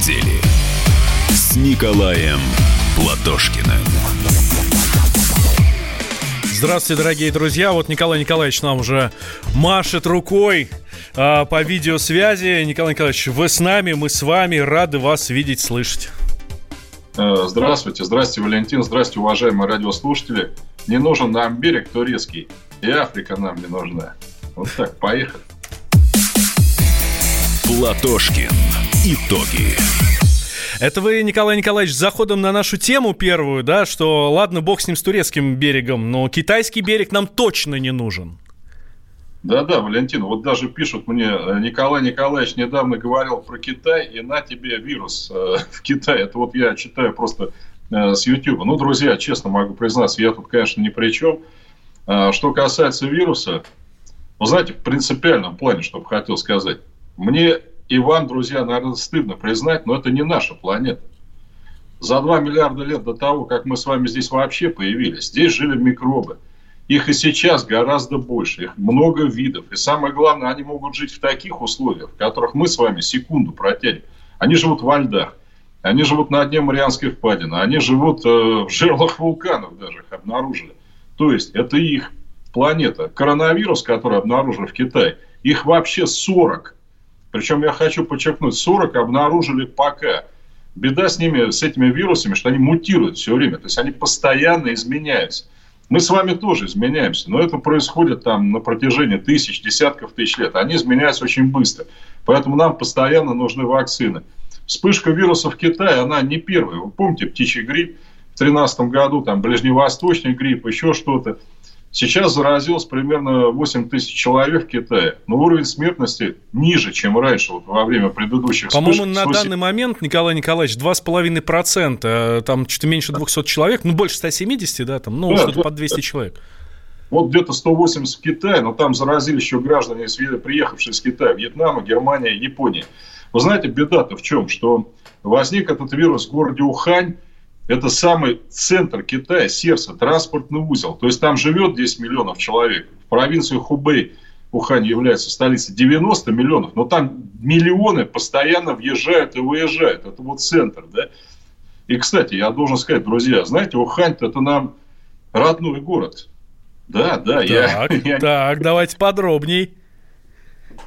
недели с Николаем Платошкиным. Здравствуйте, дорогие друзья. Вот Николай Николаевич нам уже машет рукой по видеосвязи. Николай Николаевич, вы с нами, мы с вами. Рады вас видеть, слышать. Здравствуйте. Здравствуйте, Валентин. Здравствуйте, уважаемые радиослушатели. Не нужен нам берег турецкий. И Африка нам не нужна. Вот так, поехали. Платошкин. Итоги. Это вы, Николай Николаевич, с заходом на нашу тему первую, да, что ладно, бог с ним, с турецким берегом, но китайский берег нам точно не нужен. Да-да, Валентин, вот даже пишут мне, Николай Николаевич недавно говорил про Китай, и на тебе вирус в Китае. Это вот я читаю просто с YouTube. Ну, друзья, честно могу признаться, я тут, конечно, ни при чем. Что касается вируса, вы знаете, в принципиальном плане, что бы хотел сказать, мне... И вам, друзья, наверное, стыдно признать, но это не наша планета. За 2 миллиарда лет до того, как мы с вами здесь вообще появились, здесь жили микробы. Их и сейчас гораздо больше, их много видов. И самое главное, они могут жить в таких условиях, в которых мы с вами секунду протянем. Они живут во льдах, они живут на дне Марианской впадины, они живут в жерлах вулканов, даже их обнаружили. То есть, это их планета. Коронавирус, который обнаружен в Китае, их вообще 40. Причем я хочу подчеркнуть, 40 обнаружили пока. Беда с ними, с этими вирусами, что они мутируют все время. То есть они постоянно изменяются. Мы с вами тоже изменяемся, но это происходит там на протяжении тысяч, десятков тысяч лет. Они изменяются очень быстро. Поэтому нам постоянно нужны вакцины. Вспышка вируса в Китае, она не первая. Вы помните птичий грипп в 2013 году, там ближневосточный грипп, еще что-то. Сейчас заразилось примерно 8 тысяч человек в Китае. Но уровень смертности ниже, чем раньше, вот во время предыдущих вспышек. По-моему, на данный момент, Николай Николаевич, 2,5%. Там что-то меньше 200 человек, ну, больше 170, да, там, ну, да, что-то под 200 человек. Вот где-то 180 в Китае, но там заразились еще граждане, приехавшие из Китая, Вьетнама, Германия, Япония. Вы знаете, беда-то в чем? Что возник этот вирус в городе Ухань. Это самый центр Китая, сердце, транспортный узел. То есть там живет 10 миллионов человек. В провинции Хубэй, Ухань является столицей, 90 миллионов. Но там миллионы постоянно въезжают и выезжают. Это вот центр, да? И, кстати, я должен сказать, друзья, знаете, Ухань-то это нам родной город. Да. Так, давайте подробней.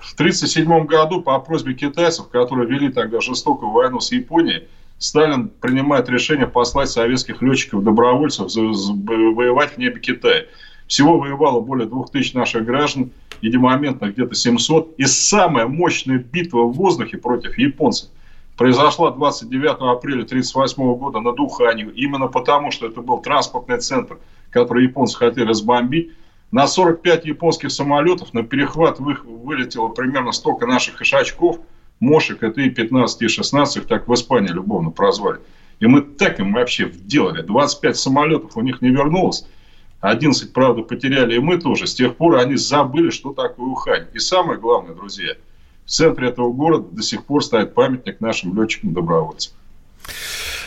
В 1937 году по просьбе китайцев, которые вели тогда жестокую войну с Японией, Сталин принимает решение послать советских летчиков-добровольцев воевать в небе Китая. Всего воевало более 2000 наших граждан, единомоментно где-то 700. И самая мощная битва в воздухе против японцев произошла 29 апреля 1938 года над Уханью. Именно потому, что это был транспортный центр, который японцы хотели разбомбить. На 45 японских самолетов на перехват вылетело примерно столько наших ишачков, мошек, это и 15, и 16, их так в Испании любовно прозвали. И мы так им вообще вделали. 25 самолетов у них не вернулось. 11, правда, потеряли, и мы тоже. С тех пор они забыли, что такое Ухань. И самое главное, друзья, в центре этого города до сих пор стоит памятник нашим летчикам-добровольцам.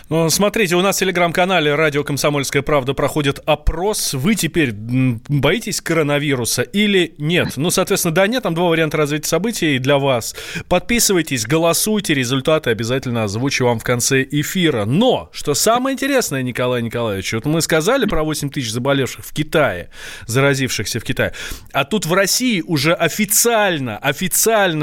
Ну, смотрите, у нас в телеграм-канале «Радио Комсомольская правда» проходит опрос. Вы теперь боитесь коронавируса или нет? Ну, соответственно, да, нет. Там два варианта развития событий для вас. Подписывайтесь, голосуйте. Результаты обязательно озвучу вам в конце эфира. Но, что самое интересное, Николай Николаевич, вот мы сказали про 8 тысяч заболевших в Китае, заразившихся в Китае. А тут в России уже официально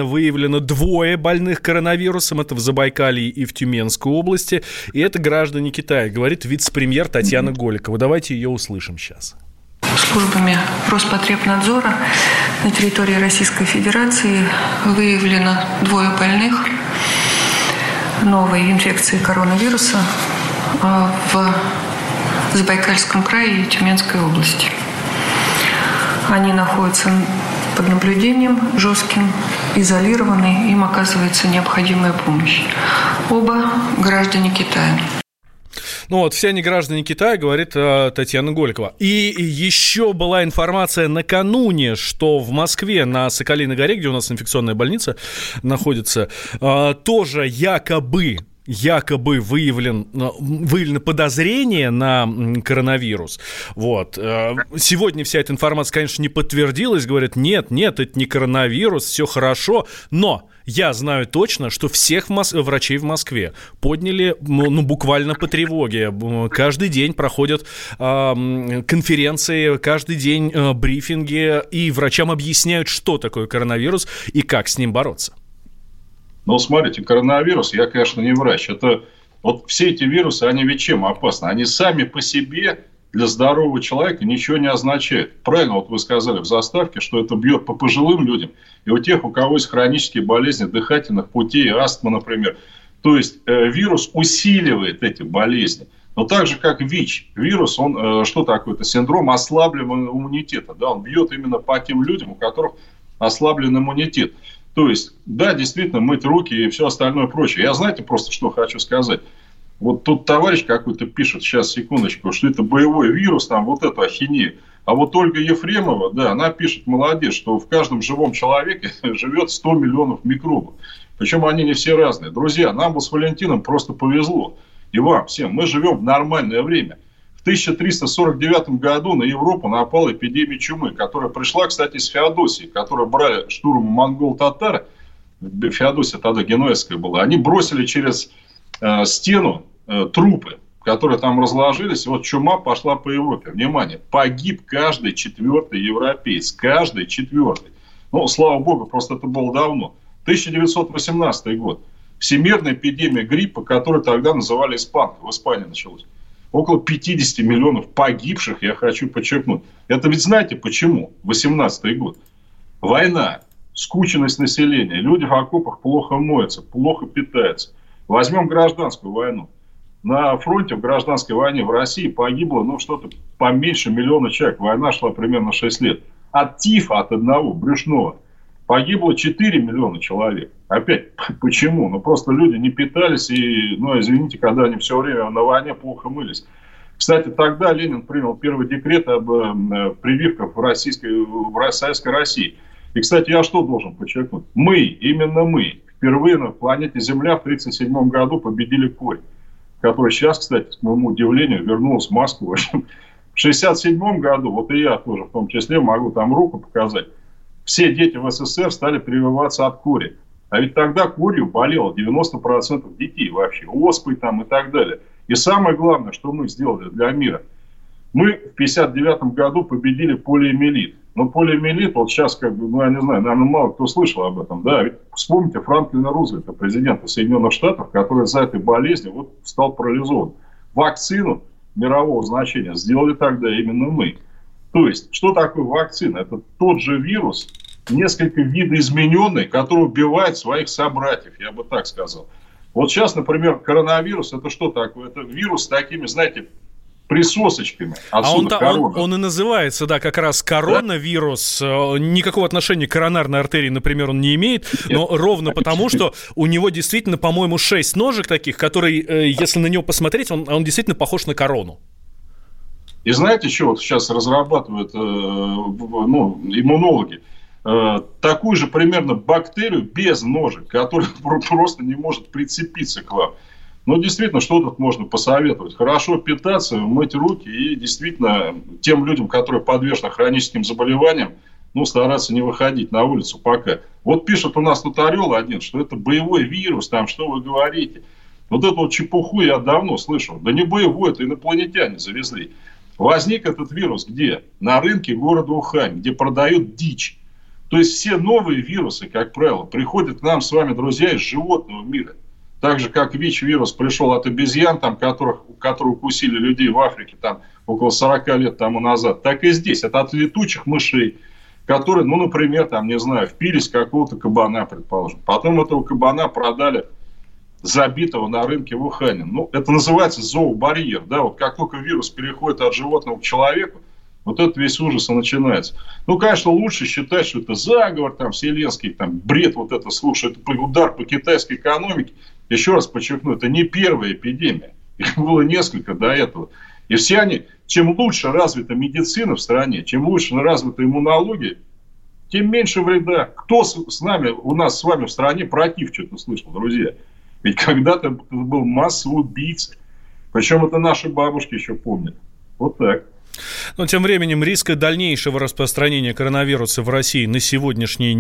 выявлено двое больных коронавирусом. Это в Забайкалье и в Тюменской области. И это граждане Китая, говорит вице-премьер Татьяна Голикова. Давайте ее услышим сейчас. Службами Роспотребнадзора на территории Российской Федерации выявлено двое больных новой инфекции коронавируса в Забайкальском крае и Тюменской области. Они находятся под наблюдением жестким, изолированы, им оказывается необходимая помощь. Оба граждане Китая. Ну вот, все они граждане Китая, говорит Татьяна Голикова. И еще была информация накануне, что в Москве на Соколиной горе, где у нас инфекционная больница находится, тоже якобы якобы выявлено подозрение на коронавирус. Вот. Сегодня вся эта информация, конечно, не подтвердилась. Говорят, нет, это не коронавирус, все хорошо. Но я знаю точно, что всех врачей в Москве подняли буквально по тревоге. Каждый день проходят конференции, каждый день брифинги, и врачам объясняют, что такое коронавирус и как с ним бороться. Но смотрите, коронавирус, я, конечно, не врач. Это вот все эти вирусы, они ведь чем опасны? Они сами по себе для здорового человека ничего не означают. Правильно вот вы сказали в заставке, что это бьет по пожилым людям и у тех, у кого есть хронические болезни дыхательных путей, астма, например. То есть вирус усиливает эти болезни. Но так же, как ВИЧ, вирус, он что такое? Это синдром ослабленного иммунитета. Да? Он бьет именно по тем людям, у которых ослаблен иммунитет. То есть, да, действительно, мыть руки и все остальное прочее. Я, знаете, просто что хочу сказать. Вот тут товарищ какой-то пишет, сейчас, секундочку, что это боевой вирус, там вот эту ахинею. А вот Ольга Ефремова, да, она пишет, молодец, что в каждом живом человеке живет 100 миллионов микробов. Причем они не все разные. Друзья, нам с Валентином просто повезло. И вам всем. Мы живем в нормальное время. В 1349 году на Европу напала эпидемия чумы, которая пришла, кстати, из Феодосии, которую брали штурмом монгол-татары. Феодосия тогда генуэзская была. Они бросили через стену трупы, которые там разложились. И вот чума пошла по Европе. Внимание, погиб каждый четвертый европеец. Каждый четвертый. Ну, слава богу, просто это было давно. 1918 год. Всемирная эпидемия гриппа, которую тогда называли испанкой. В Испании началось. Около 50 миллионов погибших, я хочу подчеркнуть. Это ведь знаете почему? 18-й год. Война, скученность населения, люди в окопах плохо моются, плохо питаются. Возьмем гражданскую войну. На фронте в гражданской войне в России погибло что-то поменьше миллиона человек. Война шла примерно 6 лет. От тифа, от одного, брюшного, погибло 4 миллиона человек. Опять, почему? Просто люди не питались, и, извините, когда они все время на войне плохо мылись. Кстати, тогда Ленин принял первый декрет об прививках в Советской России. И, кстати, я что должен подчеркнуть? Именно мы, впервые на планете Земля в 1937 году победили корь, который сейчас, кстати, к моему удивлению, вернулась в Москву. В 1967 году, вот и я тоже в том числе могу там руку показать, все дети в СССР стали прививаться от кори. А ведь тогда корью болело 90% детей вообще, оспой там и так далее. И самое главное, что мы сделали для мира. Мы в 1959 году победили полиомиелит. Но полиомиелит, вот сейчас, я не знаю, наверное, мало кто слышал об этом. Да? Ведь вспомните Франклина Рузвельта, президента Соединенных Штатов, который за этой болезнью стал парализован. Вакцину мирового значения сделали тогда именно мы. То есть, что такое вакцина? Это тот же вирус, несколько видоизмененный, который убивает своих собратьев, я бы так сказал. Вот сейчас, например, коронавирус, это что такое? Это вирус с такими, знаете, присосочками. Отсюда он и называется, да, как раз коронавирус. Да? Никакого отношения к коронарной артерии, например, он не имеет. Нет. Но ровно потому, что у него действительно, по-моему, 6 ножек таких, которые, если на него посмотреть, он действительно похож на корону. И знаете, что сейчас разрабатывают иммунологи? Такую же примерно бактерию без ножек, которая просто не может прицепиться к вам. Действительно, что тут можно посоветовать? Хорошо питаться, мыть руки и действительно тем людям, которые подвержены хроническим заболеваниям, стараться не выходить на улицу пока. Вот пишет у нас тут Орел один, что это боевой вирус, там что вы говорите. Эту чепуху я давно слышал. Да не боевой, это инопланетяне завезли. Возник этот вирус где? На рынке города Ухань, где продают дичь. То есть все новые вирусы, как правило, приходят к нам с вами, друзья, из животного мира. Так же, как ВИЧ-вирус пришел от обезьян, которые укусили людей в Африке около 40 лет тому назад, так и здесь. Это от летучих мышей, которые, например, впились какого-то кабана, предположим. Потом этого кабана продали забитого на рынке в Ухане. Это называется зообарьер. Да? Вот как только вирус переходит от животного к человеку, этот весь ужас и начинается. Конечно, лучше считать, что это заговор, вселенский, бред это слушает, удар по китайской экономике. Еще раз подчеркну, это не первая эпидемия. Их было несколько до этого. И все они, чем лучше развита медицина в стране, чем лучше развита иммунология, тем меньше вреда. Кто у нас с вами в стране против что-то слышал, друзья? Ведь когда-то был масса убийц. Причем это наши бабушки еще помнят. Вот так. Но тем временем риска дальнейшего распространения коронавируса в России на сегодняшний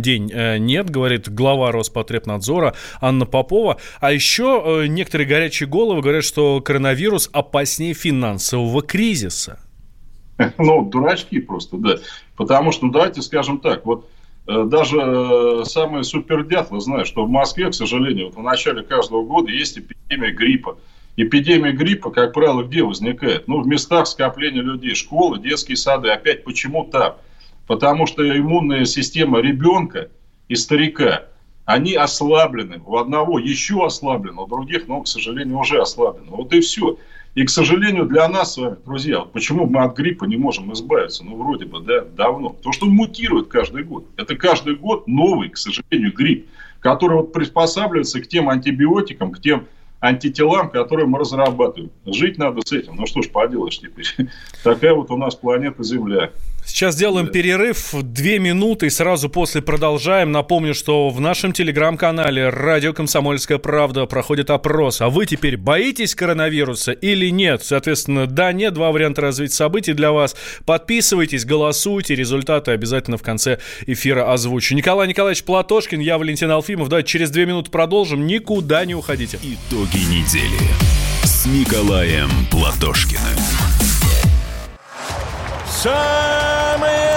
день нет, говорит глава Роспотребнадзора Анна Попова. А еще некоторые горячие головы говорят, что коронавирус опаснее финансового кризиса. Ну, дурачки просто, да. Потому что, давайте скажем так, вот даже самые супердятлы знают, что в Москве, к сожалению, вот в начале каждого года есть эпидемия гриппа. Эпидемия гриппа, как правило, где возникает? Ну, в местах скопления людей, школы, детские сады. Опять почему там? Потому что иммунная система ребенка и старика, они ослаблены. У одного еще ослаблено, у других, к сожалению, уже ослаблено. Вот и все. И, к сожалению, для нас с вами, друзья, вот почему мы от гриппа не можем избавиться? Вроде бы, да, давно. Потому что он мутирует каждый год. Это каждый год новый, к сожалению, грипп, который приспосабливается к тем антибиотикам, к тем антителам, которые мы разрабатываем. Жить надо с этим. Что ж поделаешь теперь. Такая у нас планета Земля. Сейчас делаем перерыв. 2 минуты. И сразу после продолжаем. Напомню, что в нашем телеграм-канале «Радио Комсомольская правда» проходит опрос. А вы теперь боитесь коронавируса или нет? Соответственно, да, нет. 2 варианта развития событий для вас. Подписывайтесь, голосуйте. Результаты обязательно в конце эфира озвучу. Николай Николаевич Платошкин, я Валентин Алфимов. Давайте через 2 минуты продолжим. Никуда не уходите. Итоги недели с Николаем Платошкиным. Самые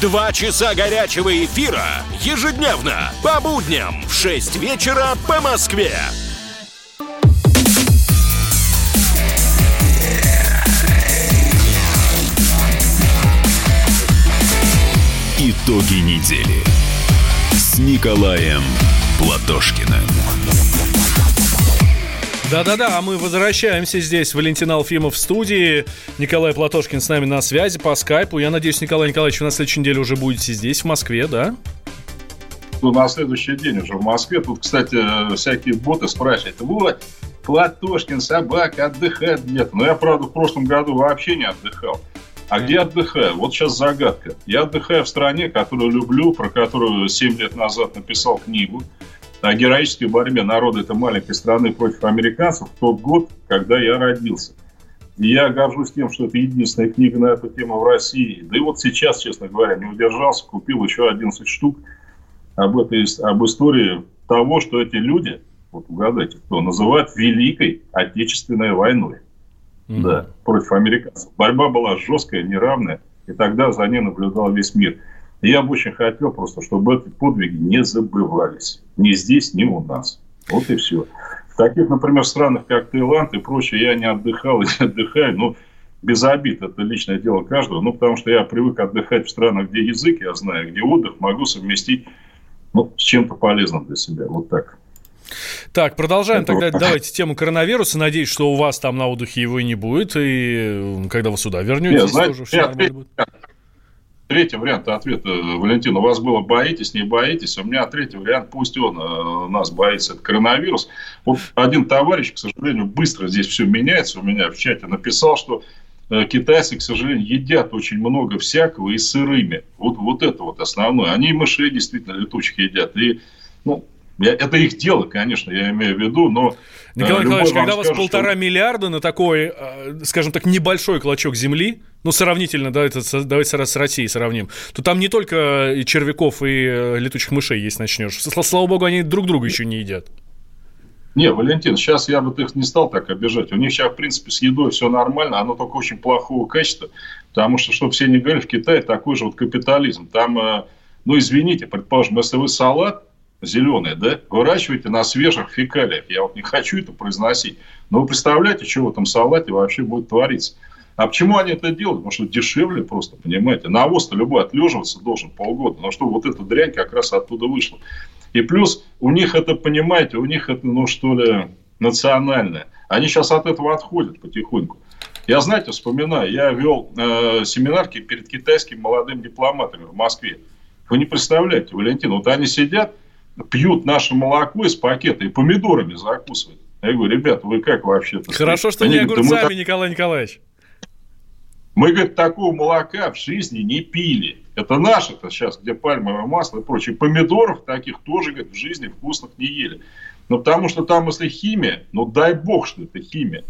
2 часа горячего эфира ежедневно по будням в 6 вечера по Москве. Итоги недели с Николаем Платошкиным. Да-да-да, а мы возвращаемся здесь. Валентин Алфимов в студии, Николай Платошкин с нами на связи по скайпу. Я надеюсь, Николай Николаевич, вы на следующей неделе уже будете здесь, в Москве, да? На следующий день уже в Москве. Тут, кстати, всякие боты спрашивают: вот, Платошкин, собака, отдыхает где-то. Но я, правда, в прошлом году вообще не отдыхал. А где отдыхаю? Вот сейчас загадка. Я отдыхаю в стране, которую люблю, про которую 7 лет назад написал книгу. О героической борьбе народа этой маленькой страны против американцев в тот год, когда я родился. И я горжусь тем, что это единственная книга на эту тему в России. Да и вот сейчас, честно говоря, не удержался, купил еще 11 штук об истории того, что эти люди, вот угадайте, кто, называют Великой Отечественной войной. Да, против американцев. Борьба была жесткая, неравная, и тогда за ней наблюдал весь мир. Я бы очень хотел просто, чтобы эти подвиги не забывались. Ни здесь, ни у нас. Вот и все. В таких, например, странах, как Таиланд и прочее, я не отдыхал и не отдыхаю. Без обид, это личное дело каждого. Потому что я привык отдыхать в странах, где язык я знаю, где отдых могу совместить с чем-то полезным для себя. Вот так. Так, продолжаем тогда. Давайте тему коронавируса. Надеюсь, что у вас там на отдыхе его и не будет. И когда вы сюда вернетесь, уже все нормально будет. Третий вариант ответа, Валентин, у вас было боитесь, не боитесь. У меня третий вариант, пусть он нас боится, это коронавирус. Вот один товарищ, к сожалению, быстро здесь все меняется, у меня в чате написал, что китайцы, к сожалению, едят очень много всякого и сырыми. Вот это вот основное. Они и мышей действительно летучих едят. И, это их дело, конечно, я имею в виду, но... Николай Николаевич, когда у вас 1,5 миллиарда на такой, скажем так, небольшой клочок земли, сравнительно, давайте раз с Россией сравним, то там не только и червяков, и летучих мышей есть начнешь. Слава богу, они друг друга еще не едят. Не, Валентин, сейчас я бы их не стал так обижать. У них сейчас, в принципе, с едой все нормально, оно только очень плохого качества, потому что, чтобы все не говорили, в Китае такой же капитализм. Там, извините, предположим, если вы салат зеленые, да, выращиваете на свежих фекалиях. Я не хочу это произносить. Но вы представляете, что в этом салате вообще будет твориться. А почему они это делают? Потому что дешевле просто, понимаете. Навоз-то любой отлеживаться должен полгода. Но что вот эта дрянь как раз оттуда вышла. И плюс у них это, понимаете, у них это, национальное. Они сейчас от этого отходят потихоньку. Я, знаете, вспоминаю, я вел семинарки перед китайскими молодыми дипломатами в Москве. Вы не представляете, Валентин, вот они сидят, пьют наше молоко из пакета и помидорами закусывают. Я говорю, ребята, вы как вообще-то? Хорошо, что не огурцами, Николай Николаевич. Мы, говорит, такого молока в жизни не пили. Это наше-то сейчас, где пальмовое масло и прочее. Помидоров таких тоже, говорит, в жизни вкусных не ели. Ну, потому что там, если химия, ну, дай бог, что это химия.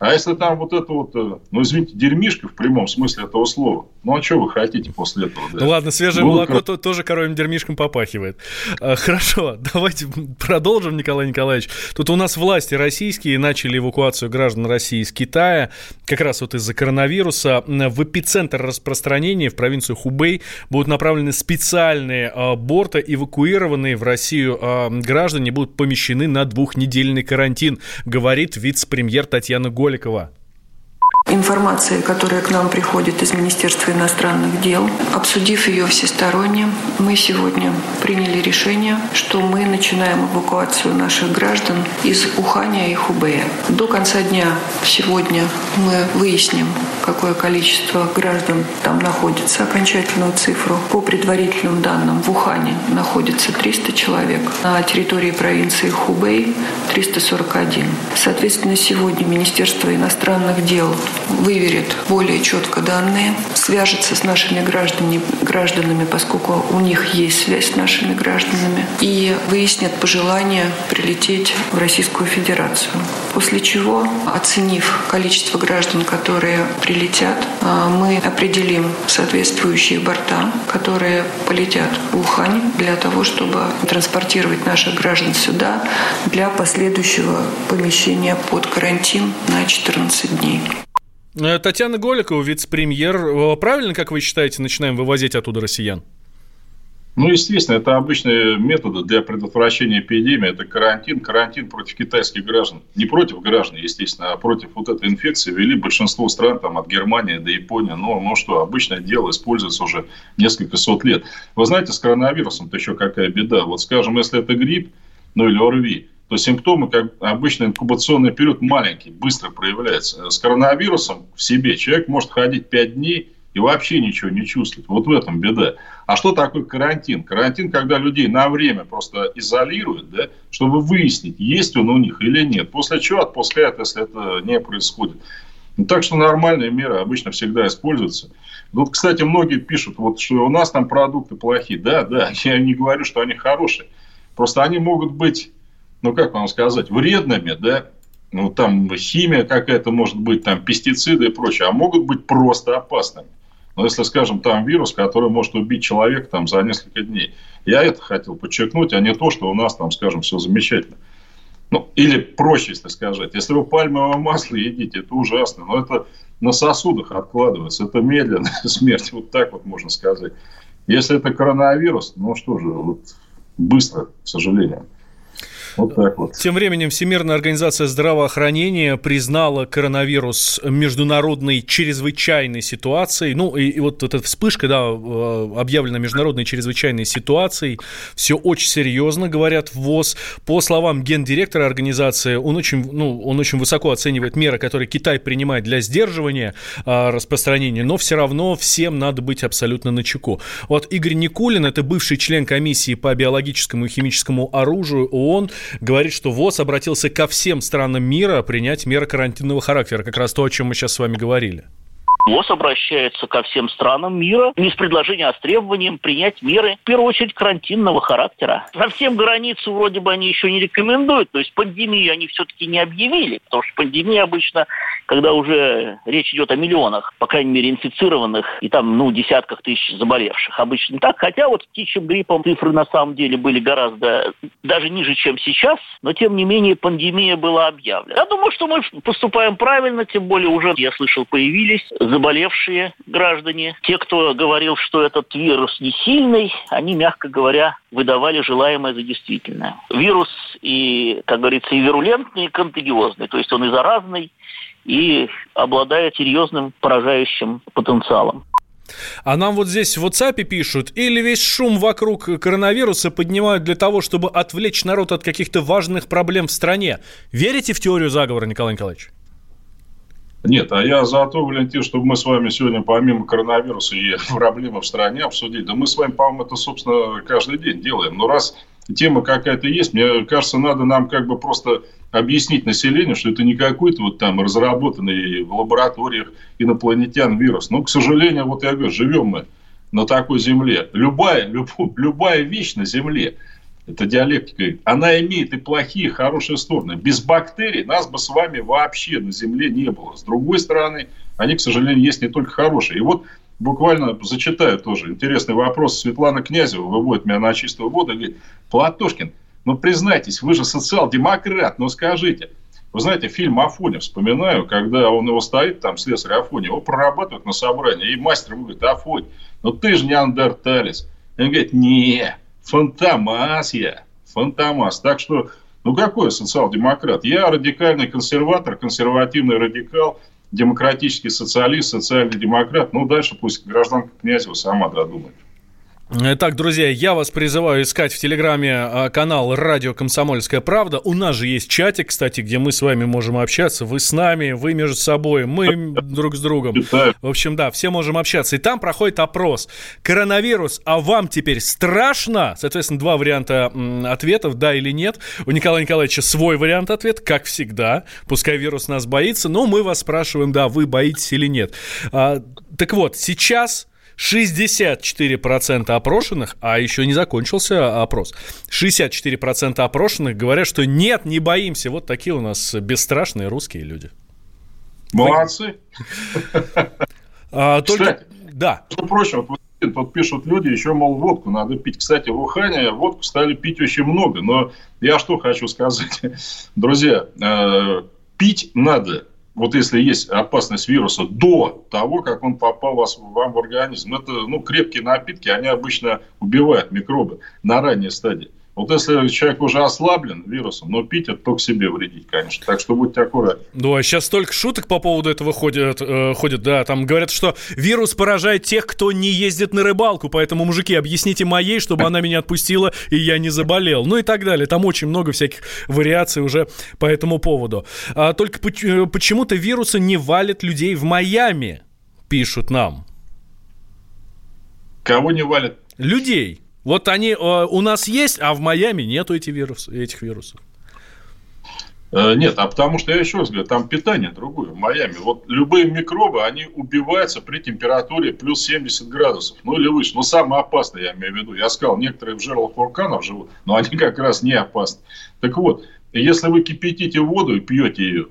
А если там вот это вот, ну, извините, дерьмишка в прямом смысле этого слова, ну, а что вы хотите после этого? Да? Ну, ладно, свежее молоко тоже коровьим дерьмишком попахивает. Хорошо, давайте продолжим, Николай Николаевич. Тут у нас власти российские начали эвакуацию граждан России из Китая, как раз вот из-за коронавируса. В эпицентр распространения, в провинцию Хубэй, будут направлены специальные борты, эвакуированные в Россию граждане будут помещены на 2-недельный карантин, говорит вице-премьер Татьяна Голикова. Информация, которая к нам приходит из Министерства иностранных дел, обсудив ее всесторонне, мы сегодня приняли решение, что мы начинаем эвакуацию наших граждан из Уханя и Хубэя. До конца дня сегодня мы выясним, какое количество граждан там находится, окончательную цифру. По предварительным данным, в Ухане находится 300 человек, на территории провинции Хубэй 341. Соответственно, сегодня Министерство иностранных дел выверит более четко данные, свяжется с нашими гражданами, поскольку у них есть связь с нашими гражданами, и выяснит пожелание прилететь в Российскую Федерацию. После чего, оценив количество граждан, которые прилетят, мы определим соответствующие борта, которые полетят в Ухань для того, чтобы транспортировать наших граждан сюда для последующего помещения под карантин на 14 дней. Татьяна Голикова, вице-премьер. Правильно, как вы считаете, начинаем вывозить оттуда россиян? Ну, естественно, это обычные методы для предотвращения эпидемии. Это карантин. Карантин против китайских граждан. Не против граждан, естественно, а против вот этой инфекции вели большинство стран, там, от Германии до Японии. Ну что, обычное дело, используется уже несколько сот лет. Вы знаете, с коронавирусом-то еще какая беда. Вот, скажем, если это грипп, ну, или ОРВИ, то симптомы, как обычно, инкубационный период маленький, быстро проявляется. С коронавирусом в себе человек может ходить 5 дней и вообще ничего не чувствовать. Вот в этом беда. А что такое карантин? Карантин, когда людей на время просто изолируют, да, чтобы выяснить, есть он у них или нет. После чего отпускают, если это не происходит. Так что нормальные меры обычно всегда используются. Тут, кстати, многие пишут, вот, что у нас там продукты плохие. Да, я не говорю, что они хорошие. Просто они могут быть... Ну, как вам сказать, вредными, да, ну, там химия какая-то может быть, там пестициды и прочее, а могут быть просто опасными. Но если, скажем, там вирус, который может убить человека там за несколько дней. Я это хотел подчеркнуть, а не то, что у нас там, скажем, все замечательно. Ну, или проще, если сказать, если вы пальмовое масло едите, это ужасно, но это на сосудах откладывается, это медленная смерть, вот так вот можно сказать. Если это коронавирус, ну что же, вот быстро, к сожалению. Вот так вот. Тем временем Всемирная организация здравоохранения признала коронавирус международной чрезвычайной ситуацией. Ну, и вот эта вспышка, да, объявлена международной чрезвычайной ситуацией. Все очень серьезно, говорят в ВОЗ. По словам гендиректора организации, он очень высоко оценивает меры, которые Китай принимает для сдерживания распространения, но все равно всем надо быть абсолютно начеку. Вот Игорь Никулин, это бывший член комиссии по биологическому и химическому оружию ООН, говорит, что ВОЗ обратился ко всем странам мира принять меры карантинного характера. Как раз то, о чем мы сейчас с вами говорили. ВОЗ обращается ко всем странам мира не с предложением, а с требованием принять меры, в первую очередь, карантинного характера. Совсем границу вроде бы они еще не рекомендуют, то есть пандемию они все-таки не объявили, потому что пандемия обычно, когда уже речь идет о миллионах, по крайней мере, инфицированных и там, десятках тысяч заболевших, обычно так. Хотя вот с птичьим гриппом цифры на самом деле были гораздо даже ниже, чем сейчас, но тем не менее пандемия была объявлена. Я думаю, что мы поступаем правильно, тем более уже, я слышал, появились заболевшие граждане. Те, кто говорил, что этот вирус не сильный, они, мягко говоря, выдавали желаемое за действительное. Вирус, и, как говорится, и вирулентный, и контагиозный. То есть он и заразный, и обладает серьезным поражающим потенциалом. А нам вот здесь в WhatsApp пишут: или весь шум вокруг коронавируса поднимают для того, чтобы отвлечь народ от каких-то важных проблем в стране. Верите в теорию заговора, Николай Николаевич? Нет, а я за то, Валентин, чтобы мы с вами сегодня помимо коронавируса и проблемы в стране обсудить. Да мы с вами, по-моему, это, собственно, каждый день делаем. Но раз тема какая-то есть, мне кажется, надо нам как бы просто объяснить населению, что это не какой-то вот там разработанный в лабораториях инопланетян вирус. Но, к сожалению, вот я говорю, живем мы на такой земле. Любая вещь на земле, это диалектика, она имеет и плохие, и хорошие стороны. Без бактерий нас бы с вами вообще на земле не было. С другой стороны, они, к сожалению, есть не только хорошие. И вот буквально зачитаю тоже интересный вопрос. Светлана Князева выводит меня на чистую воду и говорит: Платошкин, ну признайтесь, вы же социал-демократ, ну скажите. Вы знаете, фильм «Афоня» вспоминаю, когда он его стоит, там, слесарь Афоня, его прорабатывают на собрании, и мастер ему говорит: Афонь, ну ты же не андерталец. И он говорит: не, фантомас я, фантомас. Так что, ну какой я социал-демократ? Я радикальный консерватор, консервативный радикал, демократический социалист, социальный демократ. Ну дальше пусть гражданка Князева сама додумает. Итак, друзья, я вас призываю искать в Телеграме канал «Радио Комсомольская правда». У нас же есть чатик, кстати, где мы с вами можем общаться. Вы с нами, вы между собой, мы друг с другом. В общем, да, все можем общаться. И там проходит опрос. Коронавирус, а вам теперь страшно? Соответственно, два варианта ответов, да или нет. У Николая Николаевича свой вариант ответа, как всегда. Пускай вирус нас боится, но мы вас спрашиваем, да, вы боитесь или нет. Так вот, сейчас 64% опрошенных, а еще не закончился опрос, 64% опрошенных говорят, что нет, не боимся. Вот такие у нас бесстрашные русские люди. Молодцы. Кстати, между прочим, вот пишут люди, еще, мол, водку надо пить. Кстати, в Ухане водку стали пить очень много. Но я что хочу сказать. Друзья, пить надо. Вот если есть опасность вируса до того, как он попал вам в организм, это, ну, крепкие напитки, они обычно убивают микробы на ранней стадии. Вот если человек уже ослаблен вирусом, но пить — это только себе вредить, конечно. Так что будьте аккуратны. Да, сейчас столько шуток по поводу этого ходят, да. Там говорят, что вирус поражает тех, кто не ездит на рыбалку. Поэтому, мужики, объясните моей, чтобы она меня отпустила, и я не заболел. Ну и так далее. Там очень много всяких вариаций уже по этому поводу. А только почему-то вирусы не валят людей в Майами, пишут нам. Кого не валят? Людей. Вот они у нас есть, а в Майами нету этих вирусов. Нет, а потому что, я еще раз говорю, там питание другое в Майами. Вот любые микробы, они убиваются при температуре плюс 70 градусов. Ну, или выше. Ну, самое опасное, я имею в виду. Я сказал, некоторые в жерлах вулканов живут, но они как раз не опасны. Так вот, если вы кипятите воду и пьете ее,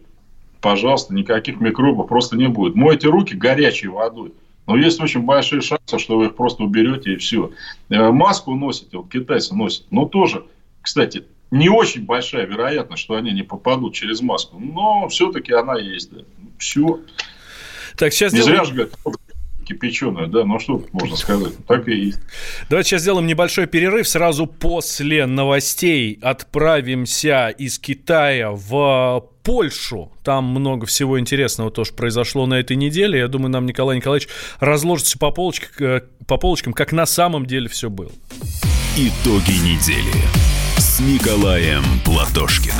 пожалуйста, никаких микробов просто не будет. Мойте руки горячей водой. Но есть очень большие шансы, что вы их просто уберете и все. Маску носите, вот китайцы носят. Но тоже, кстати, не очень большая вероятность, что они не попадут через маску. Но все-таки она есть. Да. Все. Так, сейчас не зря же говорят, кипяченая, да, ну что можно сказать, так и есть. Давайте сейчас сделаем небольшой перерыв, сразу после новостей отправимся из Китая в Польшу, там много всего интересного тоже произошло на этой неделе, я думаю, нам Николай Николаевич разложит все по полочкам, как на самом деле все было. Итоги недели с Николаем Платошкиным.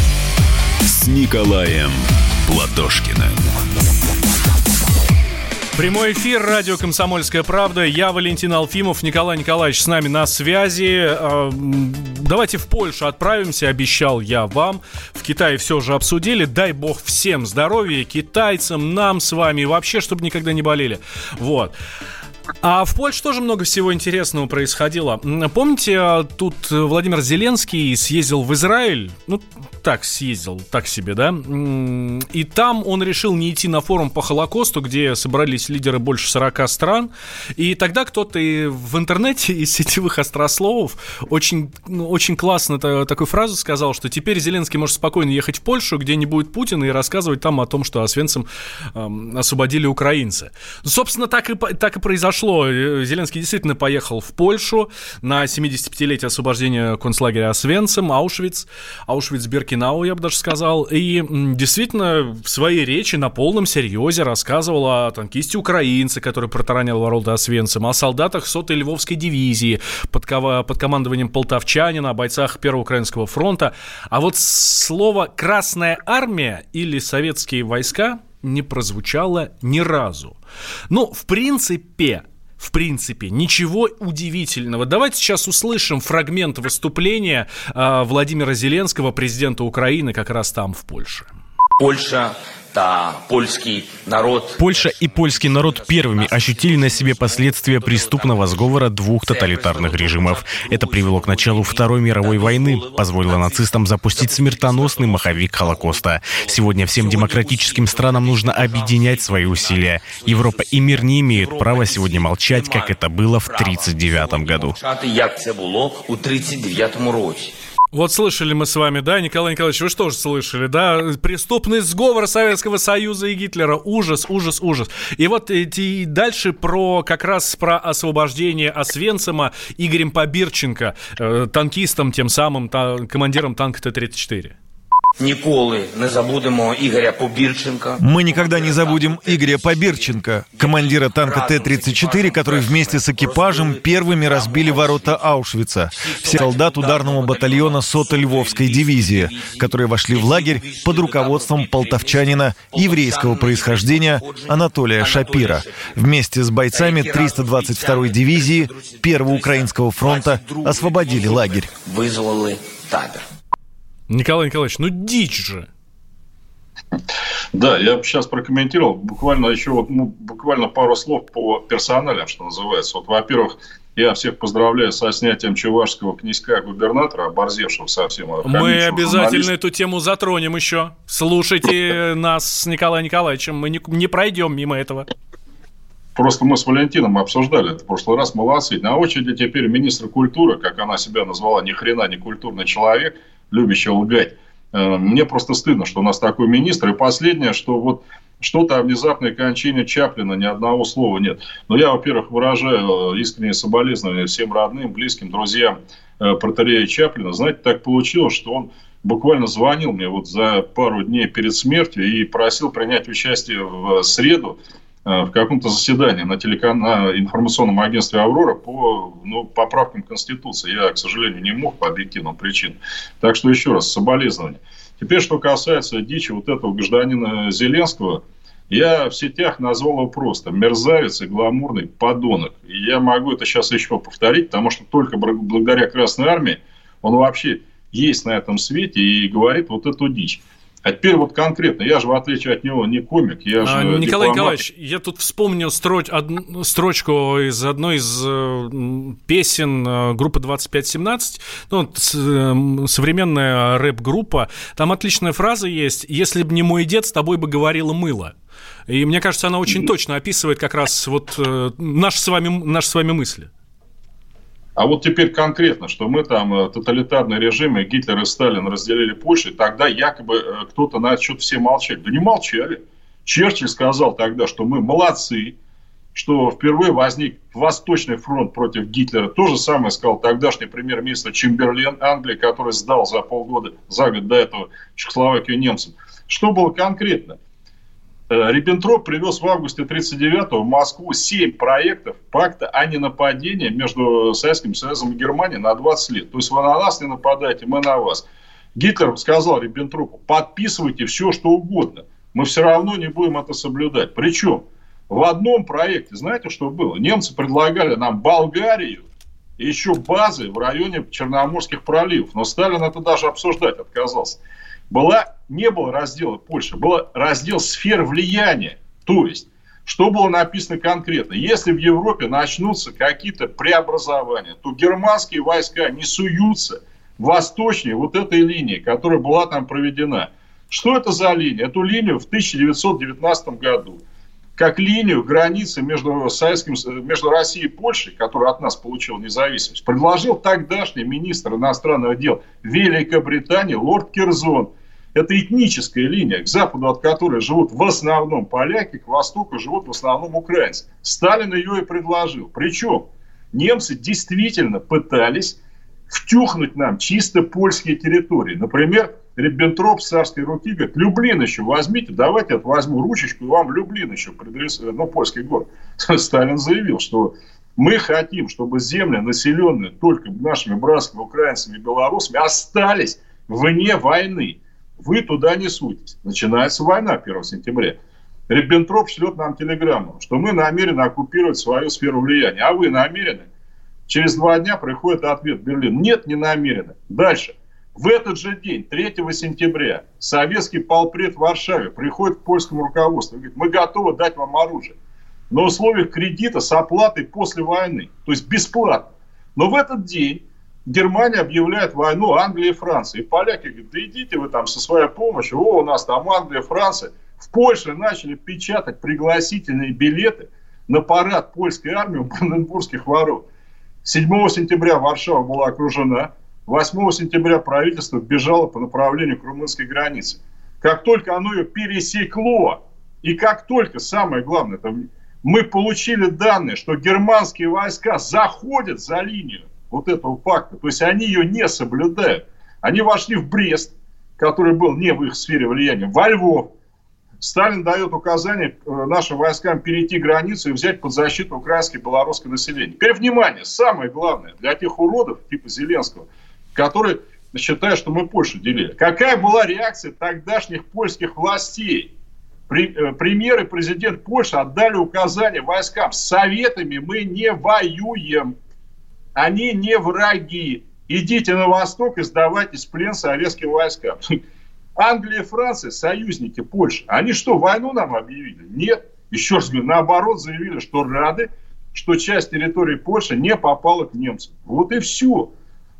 с Николаем Платошкиным. Прямой эфир, радио «Комсомольская правда». Я Валентин Алфимов, Николай Николаевич с нами на связи. Давайте в Польшу отправимся, обещал я вам. В Китае все же обсудили. Дай бог всем здоровья, китайцам, нам с вами. И вообще, чтобы никогда не болели. Вот. А в Польше тоже много всего интересного происходило. Помните, тут Владимир Зеленский съездил в Израиль. Ну, так съездил, так себе, да? И там он решил не идти на форум по Холокосту, где собрались лидеры больше 40 стран. И тогда кто-то в интернете из сетевых острословов очень классно такую фразу сказал, что теперь Зеленский может спокойно ехать в Польшу, где не будет Путина, и рассказывать там о том, что Освенцим освободили украинцы. Собственно, так и произошло. Зеленский действительно поехал в Польшу на 75-летие освобождения концлагеря Освенцим, Аушвиц-Биркенау, я бы даже сказал. И действительно в своей речи на полном серьезе рассказывал о танкисте-украинце, который протаранил ворота Освенцима, о солдатах 100-й Львовской дивизии под командованием полтавчанина, о бойцах Первого Украинского фронта. А вот слово «Красная армия» или «Советские войска» не прозвучало ни разу. Ну, в принципе, ничего удивительного. Давайте сейчас услышим фрагмент выступления Владимира Зеленского, президента Украины, как раз там, в Польше. Польша и польский народ первыми ощутили на себе последствия преступного сговора двух тоталитарных режимов. Это привело к началу Второй мировой войны, позволило нацистам запустить смертоносный маховик Холокоста. Сегодня всем демократическим странам нужно объединять свои усилия. Европа и мир не имеют права сегодня молчать, как это было в 1939 году. Вот слышали мы с вами, да, Николай Николаевич, вы что же слышали, да? Преступный сговор Советского Союза и Гитлера. Ужас, ужас, ужас. И вот и дальше как раз про освобождение Освенцима Игорем Побирченко, танкистом, тем самым командиром танка Т-34. Мы никогда не забудем Игоря Побирченко, командира танка Т-34, который вместе с экипажем первыми разбили ворота Аушвица. Все солдат ударного батальона 100-й Львовской дивизии, которые вошли в лагерь под руководством полтавчанина еврейского происхождения Анатолия Шапира. Вместе с бойцами 322-й дивизии Первого Украинского фронта освободили лагерь. Николай Николаевич, ну дичь же. Да, я сейчас прокомментировал. Буквально пару слов по персоналям, что называется. Вот, во-первых, я всех поздравляю со снятием чувашского князька губернатора, оборзевшего совсем. Мы обязательно эту тему затронем еще. Слушайте нас с Николаем Николаевичем. Мы не пройдем мимо этого. Просто мы с Валентином обсуждали это в прошлый раз. Молодцы. На очереди теперь министр культуры, как она себя назвала, ни хрена не культурный человек, любящий лгать. Мне просто стыдно, что у нас такой министр. И последнее, что вот что-то о внезапной кончине Чаплина ни одного слова нет. Но я, во-первых, выражаю искренние соболезнования всем родным, близким, друзьям протоиерея Чаплина. Знаете, так получилось, что он буквально звонил мне вот за пару дней перед смертью и просил принять участие в среду в каком-то заседании на информационном агентстве «Аврора» по поправкам Конституции. Я, к сожалению, не мог по объективным причинам. Так что еще раз, соболезнования. Теперь, что касается дичи вот этого гражданина Зеленского, я в сетях назвал его просто мерзавец и гламурный подонок. И я могу это сейчас еще повторить, потому что только благодаря Красной Армии он вообще есть на этом свете и говорит вот эту дичь. А теперь вот конкретно, я же, в отличие от него, не комик, я же дипломат. Николай Николаевич, я тут вспомнил строчку из одной из песен группы 2517, современная рэп-группа. Там отличная фраза есть: «Если бы не мой дед, с тобой бы говорило мыло». И мне кажется, она очень точно описывает как раз вот наши с вами мысли. А вот теперь конкретно, что мы там тоталитарные режимы, Гитлер и Сталин разделили Польшу, и тогда якобы кто-то на этот счет все молчали. Да не молчали. Черчилль сказал тогда, что мы молодцы, что впервые возник Восточный фронт против Гитлера. То же самое сказал тогдашний премьер-министр Чемберлин Англии, который сдал за год до этого Чехословакию немцам. Что было конкретно? Риббентроп привез в августе 1939 в Москву 7 проектов пакта о ненападении между Советским Союзом и Германией на 20 лет. То есть вы на нас не нападаете, мы на вас. Гитлер сказал Риббентропу: подписывайте все, что угодно. Мы все равно не будем это соблюдать. Причем В одном проекте, знаете, что было? Немцы предлагали нам Болгарию и еще базы в районе Черноморских проливов. Но Сталин это даже обсуждать отказался. Не было раздела Польши, был раздел сфер влияния. То есть, что было написано конкретно? Если в Европе начнутся какие-то преобразования, то германские войска не суются восточнее вот этой линии, которая была там проведена. Что это за линия? Эту линию в 1919 году, как линию границы между Россией и Польшей, которая от нас получила независимость, предложил тогдашний министр иностранных дел Великобритании лорд Керзон. Это этническая линия, к западу от которой живут в основном поляки, к востоку живут в основном украинцы. Сталин ее и предложил. Причем немцы действительно пытались втюхнуть нам чисто польские территории. Например, Риббентроп с царской руки говорит: Люблин еще возьмите, давайте я возьму ручечку и вам Люблин еще предрисую, польский город. Сталин заявил, что мы хотим, чтобы земли, населенные только нашими братскими украинцами и белорусами, остались вне войны. Вы туда не суйтесь. Начинается война 1 сентября. Риббентроп шлет нам телеграмму, что мы намерены оккупировать свою сферу влияния. А вы намерены? Через 2 дня приходит ответ в Берлин. Нет, не намерены. Дальше. В этот же день, 3 сентября, советский полпред в Варшаве приходит к польскому руководству и говорит: мы готовы дать вам оружие на условиях кредита с оплатой после войны. То есть бесплатно. Но в этот день Германия объявляет войну Англии и Франции. И поляки говорят: да идите вы там со своей помощью. У нас там Англия, Франция. В Польше начали печатать пригласительные билеты на парад польской армии у Бранденбургских ворот. 7 сентября Варшава была окружена. 8 сентября правительство бежало по направлению к румынской границе. Как только оно ее пересекло, и как только, самое главное, мы получили данные, что германские войска заходят за линию вот этого пакта, то есть они ее не соблюдают. Они вошли в Брест, который был не в их сфере влияния, во Львов. Сталин дает указание нашим войскам перейти границу и взять под защиту украинское и белорусское население. Теперь внимание, самое главное для тех уродов типа Зеленского, которые считают, что мы Польшу делили. Какая была реакция тогдашних польских властей? Премьер и президент Польши отдали указание войскам: с советами мы не воюем. Они не враги. Идите на восток и сдавайтесь в плен советским войскам. Англия и Франция, союзники Польши, они что, войну нам объявили? Нет. Еще раз говорю, наоборот, заявили, что рады, что часть территории Польши не попала к немцам. Вот и все.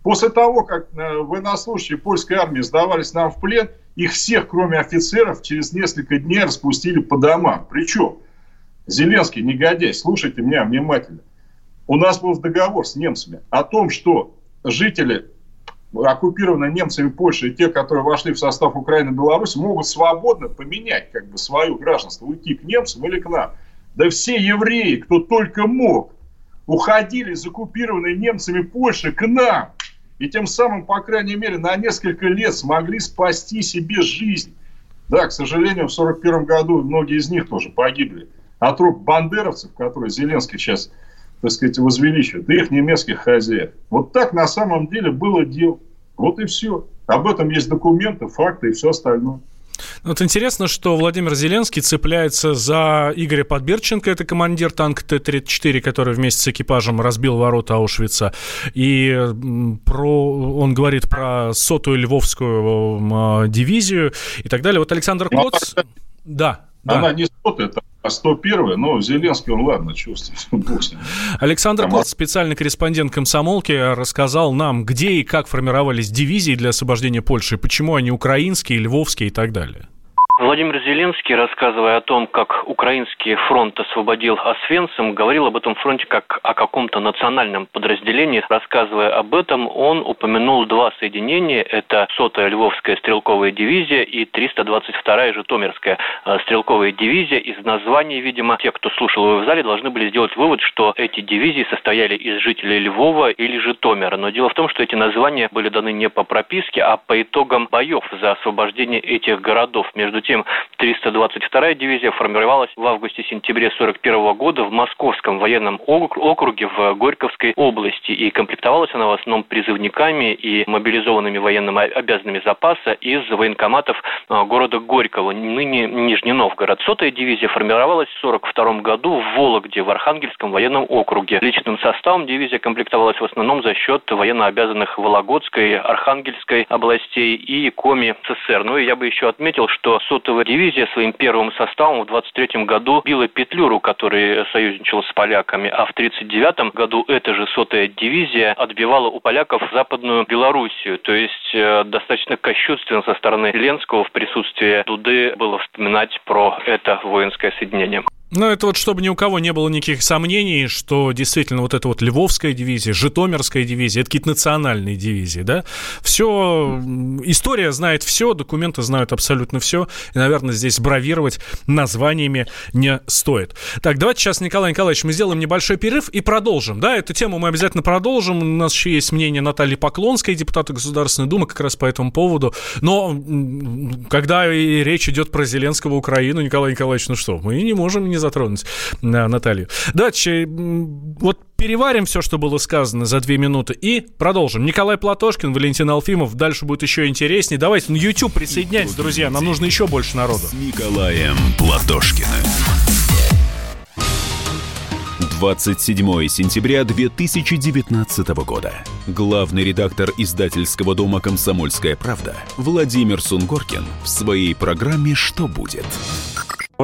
После того, как военнослужащие польской армии сдавались нам в плен, их всех, кроме офицеров, через несколько дней распустили по домам. Причем, Зеленский, негодяй, слушайте меня внимательно. У нас был договор с немцами о том, что жители оккупированной немцами Польши и те, которые вошли в состав Украины и Беларуси, могут свободно поменять свое гражданство, уйти к немцам или к нам. Да все евреи, кто только мог, уходили из оккупированной немцами Польши к нам. И тем самым, по крайней мере, на несколько лет смогли спасти себе жизнь. Да, к сожалению, в 1941 году многие из них тоже погибли от рук бандеровцев, которые Зеленский сейчас, так сказать, возвеличивают, да их немецких хозяев. Вот так на самом деле было дело. Вот и все. Об этом есть документы, факты и все остальное. Вот интересно, что Владимир Зеленский цепляется за Игоря Побирченко, это командир танка Т-34, который вместе с экипажем разбил ворота Аушвица. И он говорит про 100-ю Львовскую дивизию и так далее. Вот Александр Котс... Да. Она не 100-я, а 101-я, но Зеленский, он ладно чувствует. Александр Котс, специальный корреспондент «Комсомолки», рассказал нам, где и как формировались дивизии для освобождения Польши, почему они украинские, львовские и так далее. Владимир Зеленский, рассказывая о том, как украинский фронт освободил Освенцим, говорил об этом фронте как о каком-то национальном подразделении. Рассказывая об этом, он упомянул 2 соединения. Это 100-я Львовская стрелковая дивизия и 322-я Житомирская стрелковая дивизия. Из названий, видимо, те, кто слушал его в зале, должны были сделать вывод, что эти дивизии состояли из жителей Львова или Житомира. Но дело в том, что эти названия были даны не по прописке, а по итогам боев за освобождение этих городов. Между тем, 322-я дивизия формировалась в августе-сентябре 1941 года в Московском военном округе в Горьковской области. И комплектовалась она в основном призывниками и мобилизованными военными обязанными запаса из военкоматов города Горького, ныне Нижний Новгород. 100-я дивизия формировалась в 1942 году в Вологде, в Архангельском военном округе. Личным составом дивизия комплектовалась в основном за счет военнообязанных Вологодской, Архангельской областей и Коми СССР. Ну и я бы еще отметил, что 100-я дивизия своим первым составом в 1923 году била Петлюру, который союзничал с поляками, а в 1939 году эта же 100-я дивизия отбивала у поляков Западную Белоруссию. То есть достаточно кощунственно со стороны Зеленского в присутствии Дуды было вспоминать про это воинское соединение. Ну, это вот чтобы ни у кого не было никаких сомнений, что действительно вот эта вот Львовская дивизия, Житомирская дивизия, это какие-то национальные дивизии, да? Все, история знает все, документы знают абсолютно все, и, наверное, здесь бравировать названиями не стоит. Так, давайте сейчас, Николай Николаевич, мы сделаем небольшой перерыв и продолжим, да? Эту тему мы обязательно продолжим, у нас еще есть мнение Натальи Поклонской, депутата Государственной Думы, как раз по этому поводу, но когда и речь идет про Зеленского, Украину, Николай Николаевич, ну что, мы не можем не затронуть Наталью. Дальше вот переварим все, что было сказано за 2 минуты и продолжим. Николай Платошкин, Валентин Алфимов. Дальше будет еще интереснее. Давайте на YouTube присоединяйтесь, друзья. Нам нужно еще больше народу. С Николаем Платошкиным. 27 сентября 2019 года. Главный редактор издательского дома «Комсомольская правда» Владимир Сунгоркин в своей программе «Что будет?». У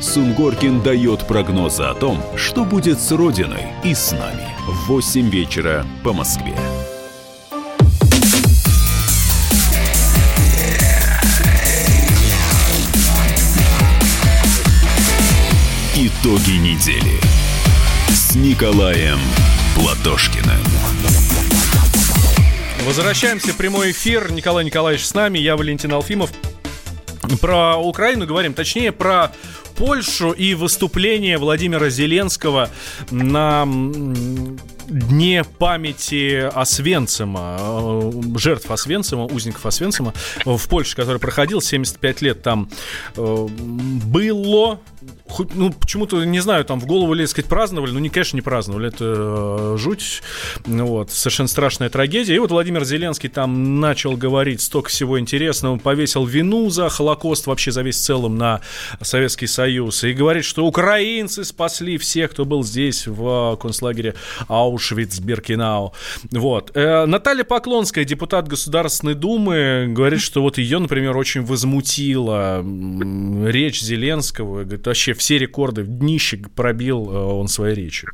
Сунгоркин дает прогнозы о том, что будет с Родиной и с нами. В 8 вечера по Москве. Итоги недели с Николаем Платошкиным. Возвращаемся в прямой эфир. Николай Николаевич с нами, я Валентин Алфимов. Про Украину говорим, точнее про Польшу и выступление Владимира Зеленского на Дне памяти Освенцима, жертв Освенцима, узников Освенцима в Польше, который проходил, 75 лет там было. Хоть, ну, почему-то, не знаю, там в голову лезть, сказать, праздновали, но, конечно, не праздновали, это жуть, вот, совершенно страшная трагедия. И вот Владимир Зеленский там начал говорить столько всего интересного, он повесил вину за Холокост, вообще за весь в целом на Советский Союз, и говорит, что украинцы спасли всех, кто был здесь в концлагере Аушвиц-Биркенау. Вот. Наталья Поклонская, депутат Государственной Думы, говорит, что вот ее, например, очень возмутила речь Зеленского, говорит, вообще все рекорды в днище пробил он своей речью.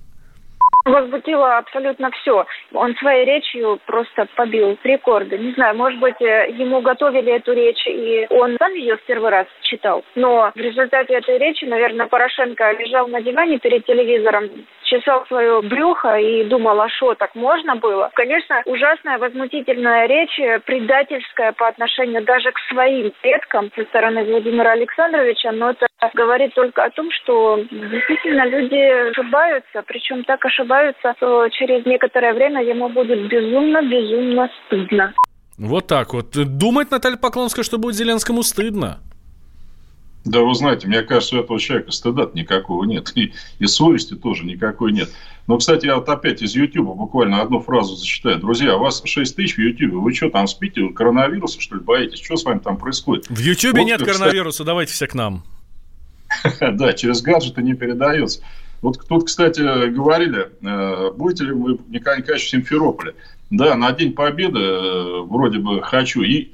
Возбудило абсолютно все. Он своей речью просто побил рекорды. Не знаю, может быть, ему готовили эту речь, и он сам ее в первый раз читал. Но в результате этой речи, наверное, Порошенко лежал на диване перед телевизором, чесал свое брюхо и думал, а что, так можно было? Конечно, ужасная, возмутительная речь, предательская по отношению даже к своим предкам со стороны Владимира Александровича, но это говорит только о том, что действительно люди ошибаются, причем так ошибаются, что через некоторое время ему будет безумно-безумно стыдно. Вот так вот. Думает Наталья Поклонская, что будет Зеленскому стыдно? Да вы знаете, мне кажется, у этого человека стыда никакого нет. И совести тоже никакой нет. Но, кстати, я вот опять из Ютуба буквально одну фразу зачитаю. Друзья, у вас 6 тысяч в Ютубе. Вы что, там спите? Вы коронавируса, что ли, боитесь? Что с вами там происходит? В Ютубе вот, нет коронавируса, кстати... давайте все к нам. Да, через гаджеты не передается. Вот тут, кстати, говорили, будете ли вы, Николай Николаевич, в Симферополе? Да, на День Победы вроде бы хочу. И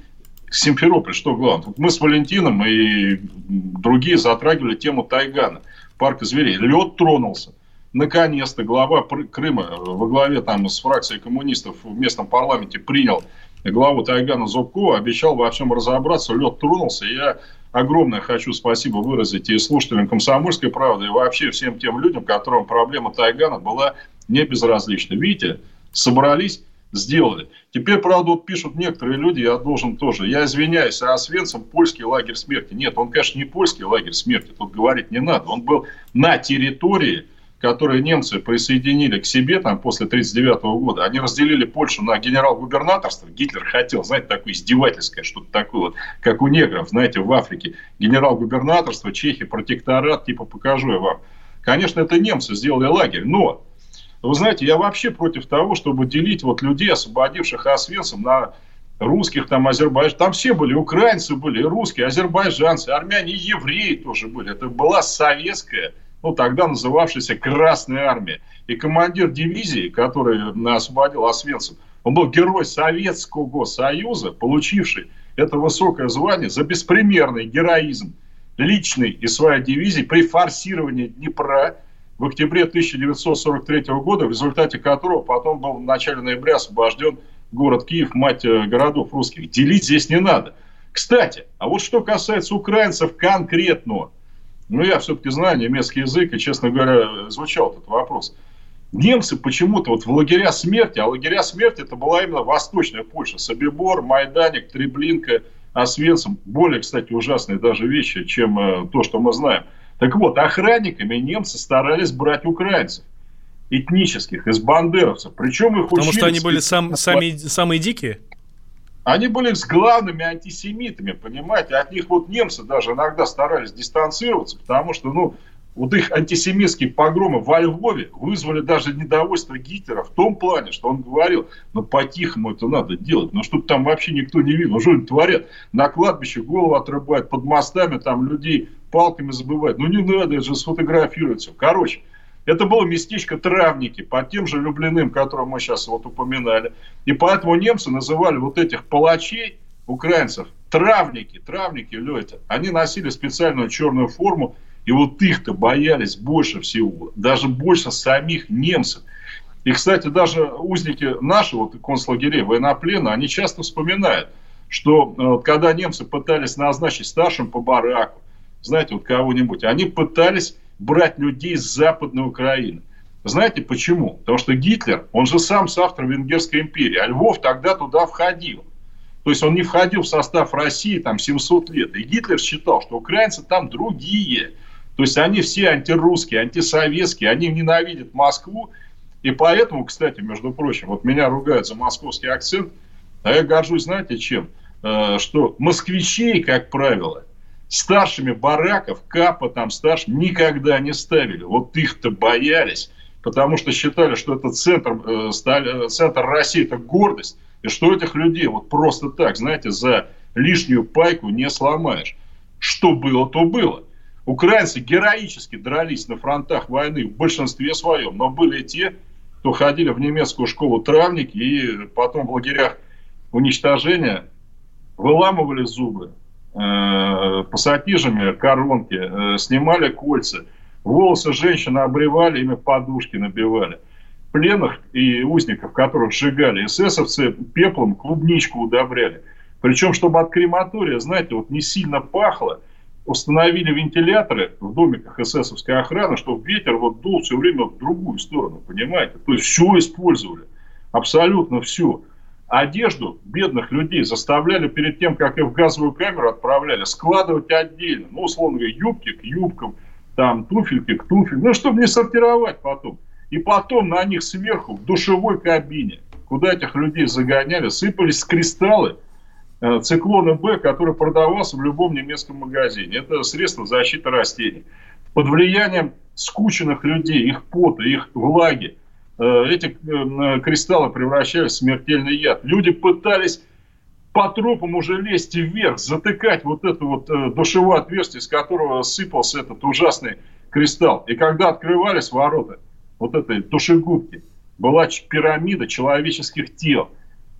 Симферополь, что главное? Мы с Валентином и другие затрагивали тему Тайгана, парка зверей. Лед тронулся. Наконец-то глава Крыма во главе там с фракцией коммунистов в местном парламенте принял главу Тайгана Зубкова, обещал во всем разобраться, лед тронулся. Я огромное хочу спасибо выразить и слушателям «Комсомольской правды», и вообще всем тем людям, которым проблема Тайгана была не безразлична. Видите, собрались, сделали. Теперь, правда, вот пишут некоторые люди, я должен тоже, я извиняюсь, а Освенцим польский лагерь смерти. Нет, он, конечно, не польский лагерь смерти, тут говорить не надо. Он был на территории которые немцы присоединили к себе там, после 1939 года, они разделили Польшу на генерал-губернаторство. Гитлер хотел, знаете, такое издевательское, что-то такое, вот, как у негров, знаете, в Африке. Генерал-губернаторство, Чехия, протекторат, типа покажу я вам. Конечно, это немцы сделали лагерь, но, вы знаете, я вообще против того, чтобы делить вот людей, освободивших Освенцим, на русских, там, азербайджанцев. Там все были, украинцы были, русские, азербайджанцы, армяне и евреи тоже были. Это была советская, ну, тогда называвшаяся Красная Армия. И командир дивизии, который освободил Освенцим, он был герой Советского Союза, получивший это высокое звание за беспримерный героизм личный и своей дивизии при форсировании Днепра в октябре 1943 года, в результате которого потом был в начале ноября освобожден город Киев, мать городов русских. Делить здесь не надо. Кстати, а вот что касается украинцев конкретно, ну, я все-таки знаю немецкий язык, и, честно говоря, изучал этот вопрос. Немцы почему-то вот в лагеря смерти, а лагеря смерти это была именно Восточная Польша, Собибор, Майданик, Треблинка, Освенцим, более, кстати, ужасные даже вещи, чем то, что мы знаем. Так вот, охранниками немцы старались брать украинцев этнических, из бандеровцев. Причем их учили... Потому что они были самые дикие? Они были с главными антисемитами, понимаете. От них вот немцы даже иногда старались дистанцироваться, потому что, ну, вот их антисемитские погромы во Львове вызвали даже недовольство Гитлера в том плане, что он говорил, ну, по-тихому это надо делать, ну, что там вообще никто не видел, ну, что они творят? На кладбище голову отрубают, под мостами там людей палками забивают. Ну, не надо, это же сфотографировать все. Короче, это было местечко Травники, под тем же Люблиным, которого мы сейчас вот упоминали. И поэтому немцы называли вот этих палачей, украинцев, травники. Травники, люди, они носили специальную черную форму, и вот их-то боялись больше всего, даже больше самих немцев. И, кстати, даже узники наших вот, концлагерей, военнопленных, они часто вспоминают, что когда немцы пытались назначить старшим по бараку, знаете, вот кого-нибудь, они пытались брать людей с Западной Украины. Знаете почему? Потому что Гитлер, он же сам соавтор Венгерской империи, а Львов тогда туда входил. То есть он не входил в состав России там 700 лет. И Гитлер считал, что украинцы там другие. То есть они все антирусские, антисоветские, они ненавидят Москву. И поэтому, кстати, между прочим, вот меня ругают за московский акцент, а я горжусь, знаете, чем? Что москвичей, как правило, старшими бараков, капа там старшим никогда не ставили. Вот их-то боялись, потому что считали, что это центр России, это гордость. И что этих людей вот просто так, знаете, за лишнюю пайку не сломаешь. Что было, то было. Украинцы героически дрались на фронтах войны в большинстве своем, но были те, кто ходили в немецкую школу Травники и потом в лагерях уничтожения выламывали зубы пассатижами, коронки, снимали кольца, волосы женщины обревали, ими подушки набивали. Пленных и узников, которых сжигали, эсэсовцы пеплом клубничку удобряли. Причем, чтобы от крематория, знаете, вот не сильно пахло, установили вентиляторы в домиках эсэсовской охраны, чтобы ветер вот дул все время в другую сторону, понимаете? То есть все использовали, абсолютно все. Одежду бедных людей заставляли перед тем, как их в газовую камеру отправляли, складывать отдельно. Ну, условно говоря, юбки к юбкам, там, туфельки к туфелькам. Ну, чтобы не сортировать потом. И потом на них сверху в душевой кабине, куда этих людей загоняли, сыпались кристаллы циклона Б, который продавался в любом немецком магазине. Это средство защиты растений. Под влиянием скученных людей, их пота, их влаги, эти кристаллы превращались в смертельный яд. Люди пытались по трупам уже лезть вверх, затыкать вот это вот душевое отверстие, из которого сыпался этот ужасный кристалл. И когда открывались ворота вот этой душегубки, была пирамида человеческих тел.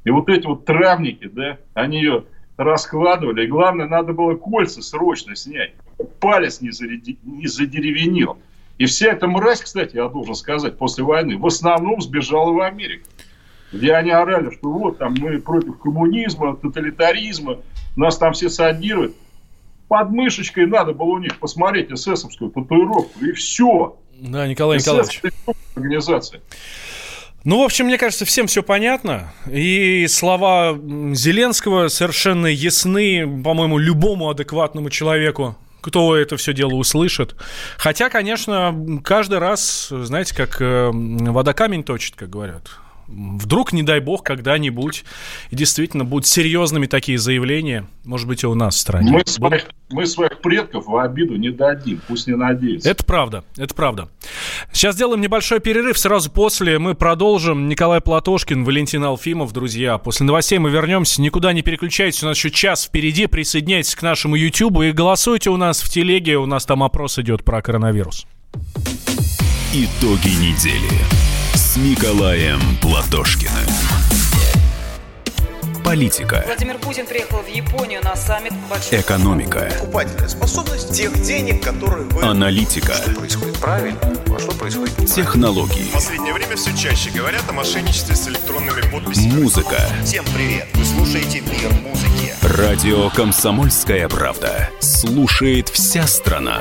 И вот эти вот травники, да, они ее раскладывали. И главное, надо было кольца срочно снять. Палец не задеревенел. И вся эта мразь, кстати, я должен сказать, после войны, в основном сбежала в Америку, где они орали, что вот там мы против коммунизма, тоталитаризма, нас там все садируют. Под мышечкой надо было у них посмотреть эсэсовскую татуировку, и все. Да, Николай Николаевич. Организация. Ну, в общем, мне кажется, всем все понятно. И слова Зеленского совершенно ясны, по-моему, любому адекватному человеку. кто это все дело услышит. Хотя, конечно, каждый раз, знаете, как вода камень точит, как говорят. Вдруг, не дай бог, когда-нибудь действительно будут серьезными такие заявления, может быть, и у нас в стране. Мы своих предков в обиду не дадим, пусть не надеются. Это правда, это правда. Сейчас сделаем небольшой перерыв, сразу после мы продолжим. Николай Платошкин, Валентин Алфимов, друзья. После новостей мы вернемся, никуда не переключайтесь, у нас еще час впереди. Присоединяйтесь к нашему Ютубу и голосуйте у нас в телеге, у нас там опрос идет про коронавирус. Итоги недели. Николаем Платошкиным. Политика. Владимир Путин приехал в Японию на саммит. Экономика. Покупательная способность тех денег, которые вы... Аналитика. Что происходит правильно, а что происходит неправильно. Технологии. В последнее время все чаще говорят о мошенничестве с электронными подписями. Музыка. Всем привет. Вы слушаете «Мир музыки». Радио «Комсомольская правда». Слушает вся страна.